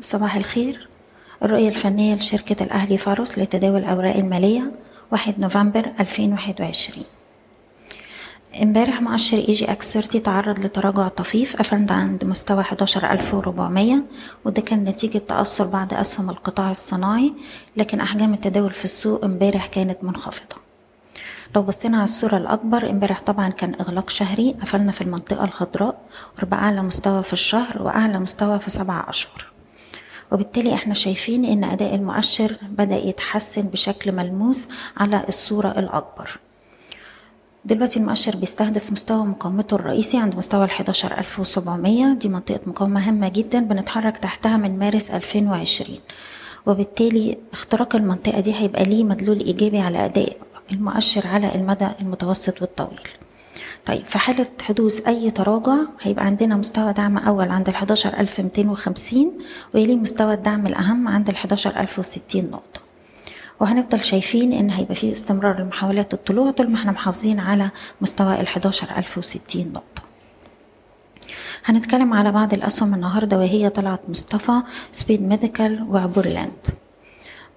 صباح الخير. الرؤية الفنية لشركة الأهلي فاروس لتداول الأوراق المالية 1 نوفمبر 2021. امبارح مؤشر إيجي أكسورتي تعرض لتراجع طفيف، قفل عند مستوى 11400، وده كان نتيجة تأثر بعض أسهم القطاع الصناعي، لكن أحجام التداول في السوق امبارح كانت منخفضة. لو بصينا على الصورة الأكبر، امبارح طبعا كان إغلاق شهري، قفلنا في المنطقة الخضراء وبقى أعلى مستوى في الشهر وأعلى مستوى في 7 أشهر، وبالتالي احنا شايفين ان أداء المؤشر بدأ يتحسن بشكل ملموس على الصورة الأكبر. دلوقتي المؤشر بيستهدف مستوى مقاومته الرئيسي عند مستوى 11700، دي منطقة مقاومة هامة جدا بنتحرك تحتها من مارس 2020، وبالتالي اختراق المنطقة دي هيبقى ليه مدلول إيجابي على أداء المؤشر على المدى المتوسط والطويل. طيب، في حالة حدوث أي تراجع هيبقى عندنا مستوى دعم أول عند 11250، ويليه مستوى الدعم الأهم عند 11060 نقطة، وهنفضل شايفين إن هيبقى فيه استمرار لمحاولات الطلوع طول ما احنا محافظين على مستوى 11060 نقطة. هنتكلم على بعض الأسهم النهاردة، وهي طلعت مصطفى، سبيد ميديكال، وعبور لاند.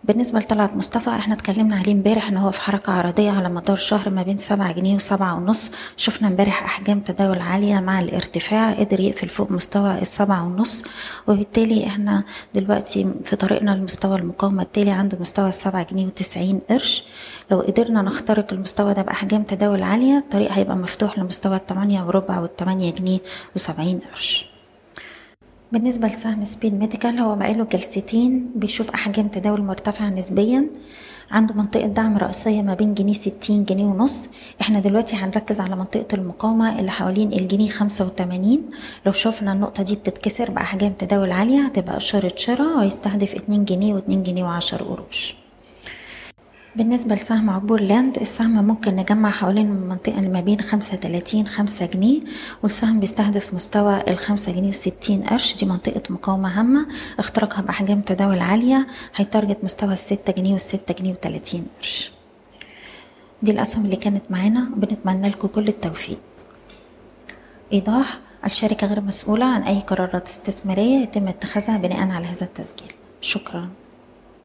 بالنسبة لطلعت مصطفى احنا اتكلمنا عليه امبارح ان هو في حركة عرضية على مدار شهر ما بين 7 جنيه و7.5. شفنا امبارح احجام تداول عالية، مع الارتفاع قدر يقفل فوق مستوى 7.5، وبالتالي احنا دلوقتي في طريقنا لمستوى المقاومة التالي عند مستوى 7 جنيه و90 قرش. لو قدرنا نخترق المستوى ده باحجام تداول عالية، الطريق هيبقى مفتوح لمستوى 8.25 و8 جنيه و70 قرش. بالنسبة لسهم سبيد ميديكال، هو بقاله جلستين بيشوف أحجام تداول مرتفعة نسبيا، عنده منطقة دعم رئيسية ما بين 60 جنيه ونص. احنا دلوقتي هنركز على منطقة المقاومة اللي حوالين 1.85 جنيه. لو شفنا النقطة دي بتتكسر بأحجام تداول عالية هتبقى إشارة شراء، ويستهدف 2 جنيه و2 جنيه و10 قروش. بالنسبة لسهم عبور لاند، السهم ممكن نجمع حوالين المنطقة اللي ما بين 35 5 جنيه، والسهم بيستهدف مستوى 5 جنيه و60 قرش، دي منطقة مقاومة هامة اختراقها بأحجام تداول عالية، هيتارجت مستوى 6 جنيه و6 جنيه و30 قرش. دي الأسهم اللي كانت معانا، بنتمنى لكم كل التوفيق. إيضاح: الشركة غير مسؤولة عن أي قرارات استثمارية يتم اتخاذها بناء على هذا التسجيل. شكرا.